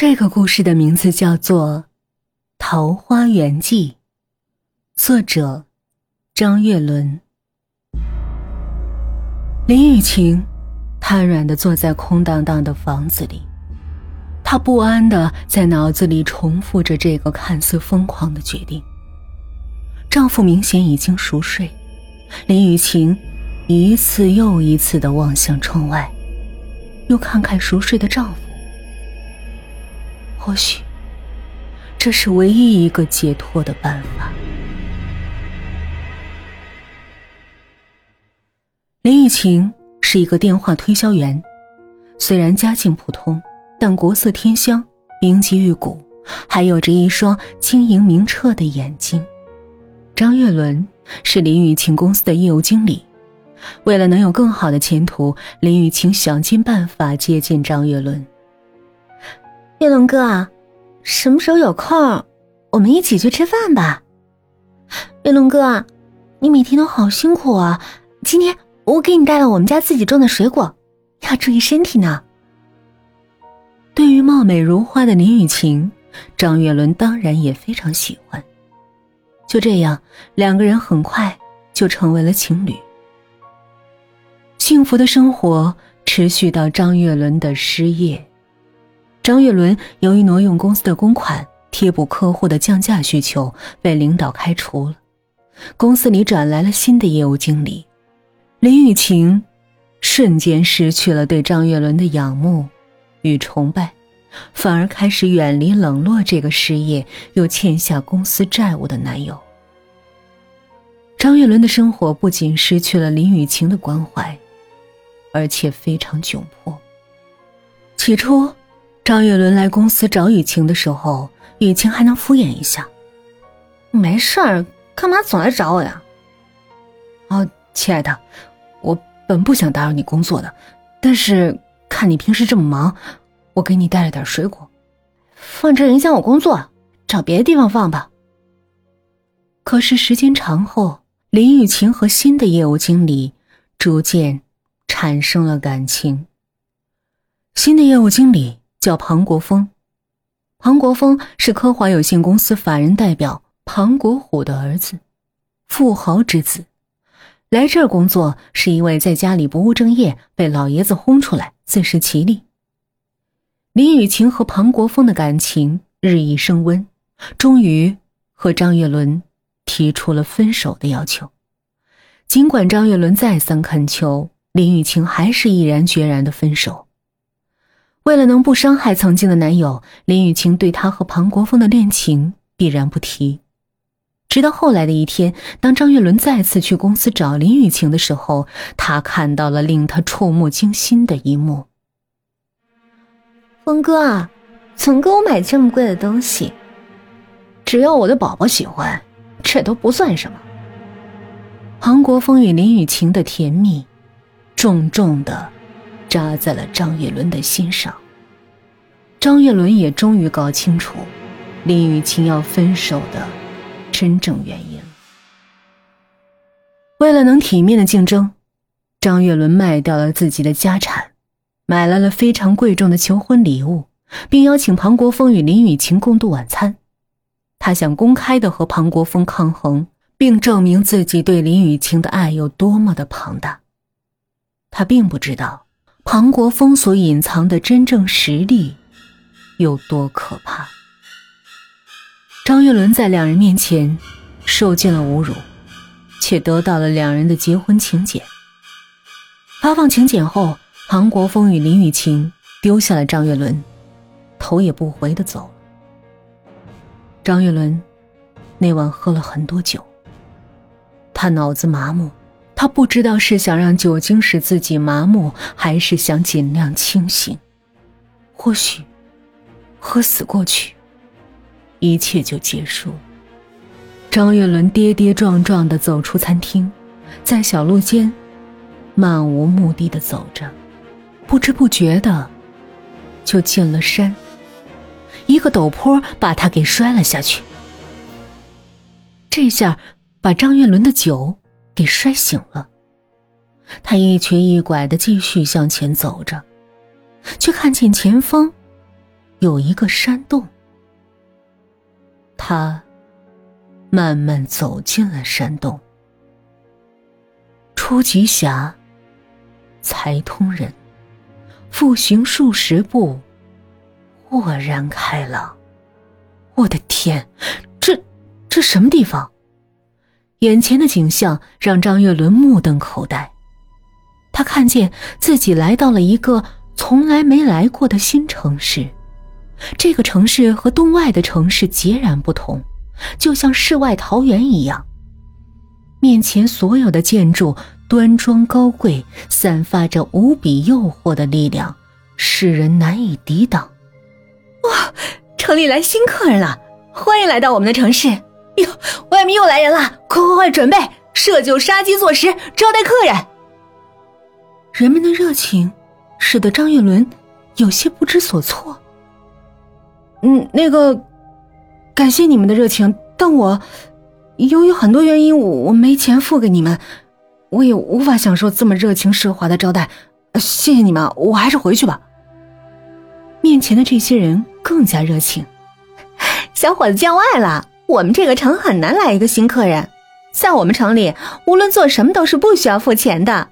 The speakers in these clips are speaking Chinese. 这个故事的名字叫做《桃花源记》，作者张月伦。林雨晴瘫软地坐在空荡荡的房子里，她不安地在脑子里重复着这个看似疯狂的决定。丈夫明显已经熟睡，林雨晴一次又一次地望向窗外，又看看熟睡的丈夫。或许这是唯一一个解脱的办法。林雨晴是一个电话推销员，虽然家境普通，但国色天香，冰肌玉骨，还有着一双晶莹明澈的眼睛。张月伦是林雨晴公司的业务经理，为了能有更好的前途，林雨晴想尽办法接近张月伦。月龙哥，什么时候有空，我们一起去吃饭吧。月龙哥，你每天都好辛苦啊，今天我给你带了我们家自己种的水果，要注意身体呢。对于貌美如花的林雨晴，张月伦当然也非常喜欢。就这样，两个人很快就成为了情侣。幸福的生活持续到张月伦的失业。张月伦由于挪用公司的公款，贴补客户的降价需求，被领导开除了。公司里转来了新的业务经理，林雨晴瞬间失去了对张月伦的仰慕与崇拜，反而开始远离冷落这个失业又欠下公司债务的男友。张月伦的生活不仅失去了林雨晴的关怀，而且非常窘迫。起初张月伦来公司找雨晴的时候，雨晴还能敷衍一下。没事儿，干嘛总来找我呀？哦，亲爱的，我本不想打扰你工作的，但是看你平时这么忙，我给你带了点水果。放这影响我工作，找别的地方放吧。可是时间长后，林雨晴和新的业务经理逐渐产生了感情。新的业务经理叫庞国峰，庞国峰是科华有限公司法人代表庞国虎的儿子，富豪之子。来这儿工作是因为在家里不务正业，被老爷子轰出来，自食其力。林雨晴和庞国峰的感情日益升温，终于和张月伦提出了分手的要求。尽管张月伦再三恳求，林雨晴还是毅然决然地分手。为了能不伤害曾经的男友，林雨晴对他和庞国峰的恋情必然不提。直到后来的一天，当张月伦再次去公司找林雨晴的时候，他看到了令他触目惊心的一幕。峰哥啊，总给我买这么贵的东西，只要我的宝宝喜欢，这都不算什么。庞国峰与林雨晴的甜蜜重重的扎在了张月伦的心上。张月伦也终于搞清楚林雨晴要分手的真正原因。为了能体面的竞争，张月伦卖掉了自己的家产，买来了非常贵重的求婚礼物，并邀请庞国峰与林雨晴共度晚餐。他想公开的和庞国峰抗衡，并证明自己对林雨晴的爱有多么的庞大。他并不知道庞国峰所隐藏的真正实力有多可怕。张月伦在两人面前受尽了侮辱，却得到了两人的结婚请柬。发放请柬后，庞国峰与林雨晴丢下了张月伦，头也不回地走了。张月伦那晚喝了很多酒，他脑子麻木，他不知道是想让酒精使自己麻木，还是想尽量清醒。或许喝死过去，一切就结束。张月伦跌跌撞撞地走出餐厅，在小路间漫无目的地走着，不知不觉的就进了山，一个陡坡把他给摔了下去。这下把张月伦的酒给摔醒了，他一瘸一拐地继续向前走着，却看见前方有一个山洞，他慢慢走进了山洞。出极狭，才通人，复行数十步，豁然开朗。我的天，这什么地方？眼前的景象让张月伦目瞪口呆，他看见自己来到了一个从来没来过的新城市。这个城市和东外的城市截然不同，就像世外桃源一样。面前所有的建筑端庄高贵，散发着无比诱惑的力量，使人难以抵挡。哇，城里来新客人了，欢迎来到我们的城市。哟，外面又来人了，快准备设酒杀鸡做食，招待客人。人们的热情使得张月伦有些不知所措。感谢你们的热情，但我由于很多原因，我没钱付给你们，我也无法享受这么热情奢华的招待，谢谢你们，我还是回去吧。面前的这些人更加热情。小伙子见外了，我们这个城很难来一个新客人，在我们城里，无论做什么都是不需要付钱的。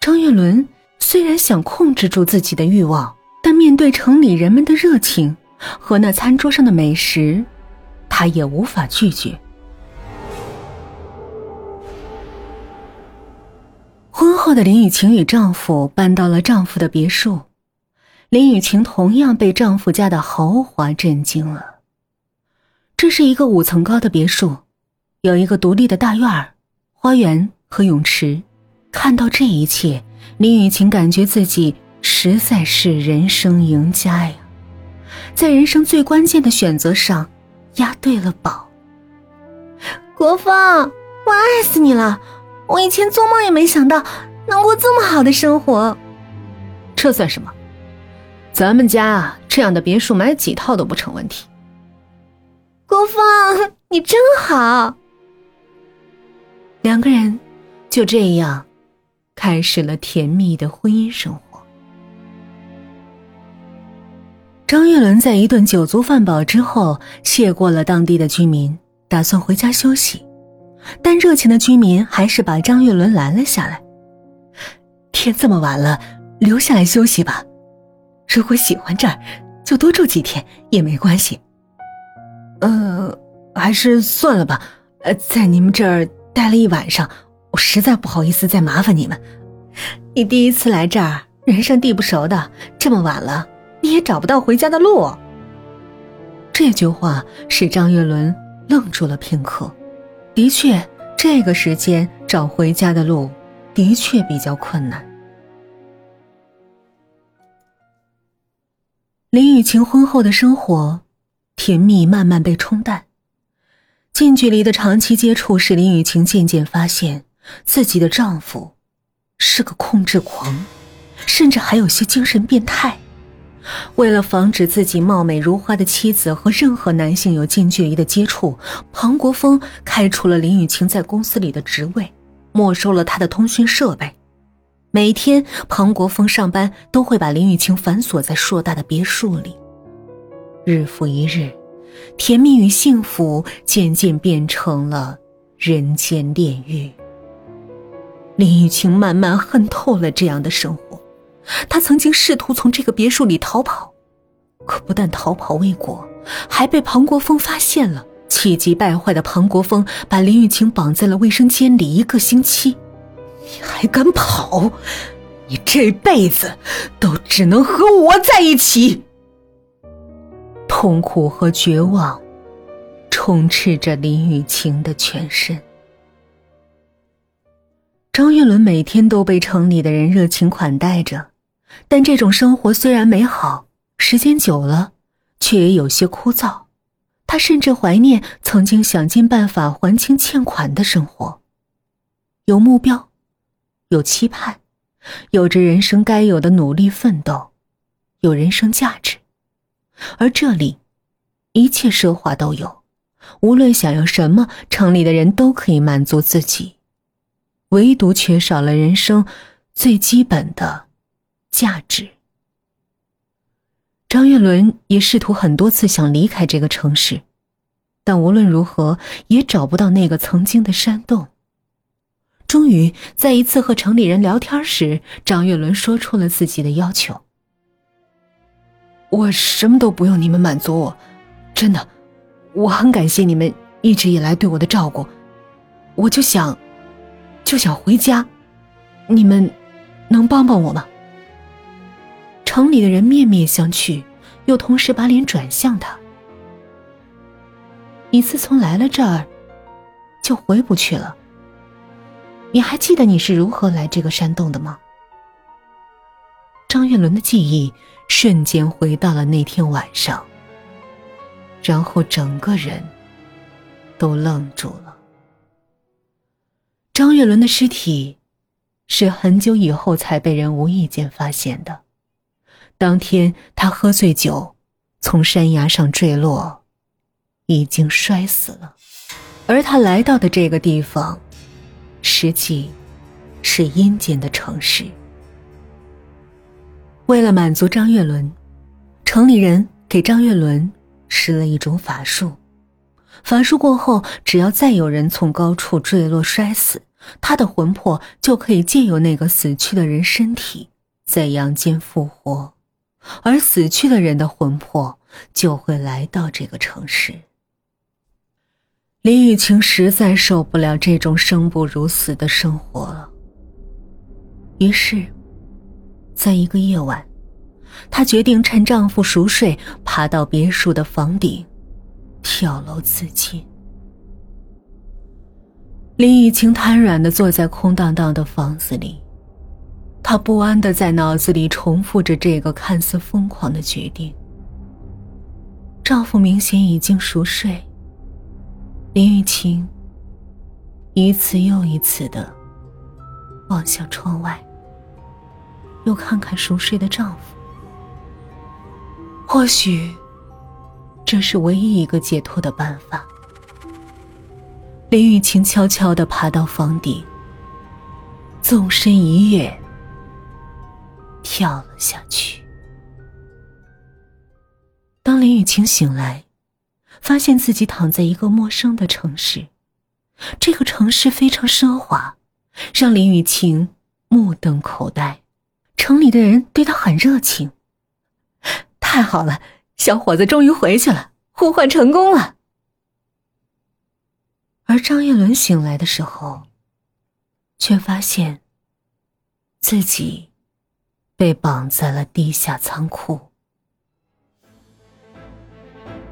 张月伦虽然想控制住自己的欲望，但面对城里人们的热情和那餐桌上的美食，他也无法拒绝。婚后的林雨晴与丈夫搬到了丈夫的别墅，林雨晴同样被丈夫家的豪华震惊了。这是一个5层高的别墅，有一个独立的大院、花园和泳池。看到这一切，林雨晴感觉自己实在是人生赢家呀，在人生最关键的选择上押对了宝。国风，我爱死你了，我以前做梦也没想到能过这么好的生活。这算什么，咱们家啊，这样的别墅买几套都不成问题。国风，你真好。两个人就这样开始了甜蜜的婚姻生活。张月伦在一顿酒足饭饱之后，谢过了当地的居民，打算回家休息。但热情的居民还是把张月伦拦了下来。天这么晚了，留下来休息吧。如果喜欢这儿，就多住几天也没关系。还是算了吧，在你们这儿待了一晚上，我实在不好意思再麻烦你们。你第一次来这儿，人生地不熟的，这么晚了你也找不到回家的路。这句话使张月伦愣住了片刻。的确，这个时间找回家的路的确比较困难。林雨晴婚后的生活甜蜜慢慢被冲淡。近距离的长期接触使林雨晴渐渐发现自己的丈夫是个控制狂，甚至还有些精神变态。为了防止自己貌美如花的妻子和任何男性有近距离的接触，庞国峰开除了林雨晴在公司里的职位，没收了她的通讯设备。每天庞国峰上班都会把林雨晴反锁在硕大的别墅里。日复一日，甜蜜与幸福渐渐变成了人间炼狱。林雨晴慢慢恨透了这样的生活。他曾经试图从这个别墅里逃跑，可不但逃跑未果，还被庞国峰发现了。气急败坏的庞国峰把林雨晴绑在了卫生间里1个星期。你还敢跑？你这辈子都只能和我在一起。痛苦和绝望充斥着林雨晴的全身。张月伦每天都被城里的人热情款待着，但这种生活虽然美好，时间久了却也有些枯燥。他甚至怀念曾经想尽办法还清欠款的生活。有目标，有期盼，有着人生该有的努力奋斗，有人生价值。而这里一切奢华都有，无论想要什么，城里的人都可以满足自己，唯独缺少了人生最基本的价值。张岳伦也试图很多次想离开这个城市，但无论如何也找不到那个曾经的山洞。终于在一次和城里人聊天时，张岳伦说出了自己的要求。我什么都不用你们满足我，真的，我很感谢你们一直以来对我的照顾，我就想回家，你们能帮帮我吗？城里的人面面相觑，又同时把脸转向他。你自从来了这儿就回不去了，你还记得你是如何来这个山洞的吗？张岳伦的记忆瞬间回到了那天晚上，然后整个人都愣住了。张岳伦的尸体是很久以后才被人无意间发现的，当天他喝醉酒从山崖上坠落，已经摔死了。而他来到的这个地方实际是阴间的城市。为了满足张岳伦，城里人给张岳伦施了一种法术，法术过后，只要再有人从高处坠落摔死，他的魂魄就可以借由那个死去的人身体在阳间复活，而死去的人的魂魄就会来到这个城市。林雨晴实在受不了这种生不如死的生活了，于是在一个夜晚，她决定趁丈夫熟睡爬到别墅的房顶跳楼自尽。林雨晴瘫软地坐在空荡荡的房子里，她不安地在脑子里重复着这个看似疯狂的决定。丈夫明显已经熟睡，林雨晴一次又一次地望向窗外，又看看熟睡的丈夫。或许这是唯一一个解脱的办法。林雨晴悄悄地爬到房顶，纵身一跃跳了下去。当林雨晴醒来，发现自己躺在一个陌生的城市，这个城市非常奢华，让林雨晴目瞪口呆。城里的人对她很热情，太好了，小伙子终于回去了，呼唤成功了。而张岳伦醒来的时候，却发现自己被绑在了地下仓库。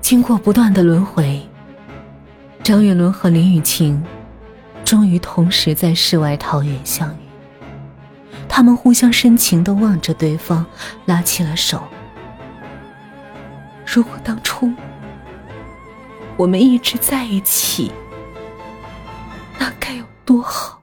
经过不断的轮回，张岳伦和林雨晴终于同时在世外桃源相遇，他们互相深情地望着对方，拉起了手。如果当初我们一直在一起，那该有多好。